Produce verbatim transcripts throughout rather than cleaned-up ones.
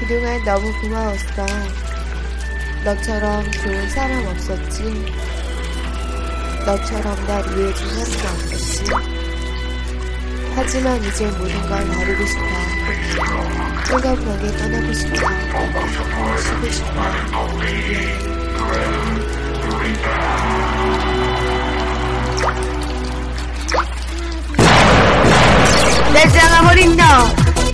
그동안 너무 고마웠어. 너처럼 좋은 사람 없었지. 너처럼 날 이해해준 사람도 없었지. 하지만 이제 모든 걸 다루고 싶다. 뜨거운 벽에 떠나고 싶다. 쉬고 싶다. 내 장아 버린 너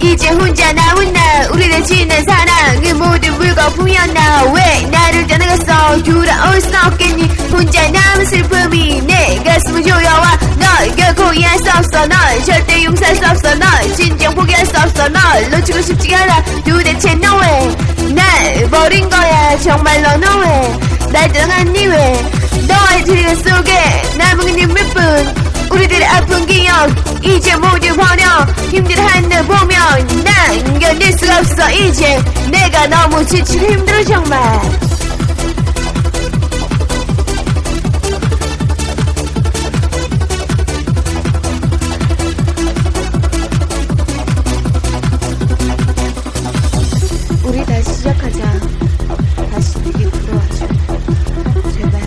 이제 혼자 나온다. 우리를 지낸 사랑은 모든 물거품이었나. 왜 나를 떠나갔어. 돌아올 수 없겠니. 혼자 남은 슬픔이 내 가슴을 조여와. 널 결코 이해할 수 없어. 널 절대 용서할 수 없어. 널 진정 포기할 수 없어. 널 놓치고 싶지가 않아. 도대체 너 왜 날 버린 거야. 정말로 너 왜 날 떠나갔니. 왜 너의 드림 속에 남은 눈물뿐. 우리들의 아픈 기억 이제 모두 버려. 힘든 한눈 보면 난 견딜 수가 없어. 이제 내가 너무 지치고 힘들어 정말. 우리 다시 시작하자. 다시 내게 돌아와줘. 제발.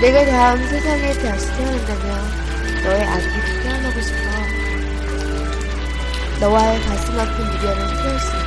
내가 다음 세상에 다시 태어난다면 너의 아기를 태어나고 싶어. 너와의 가슴 아픈 미련은 헤어스.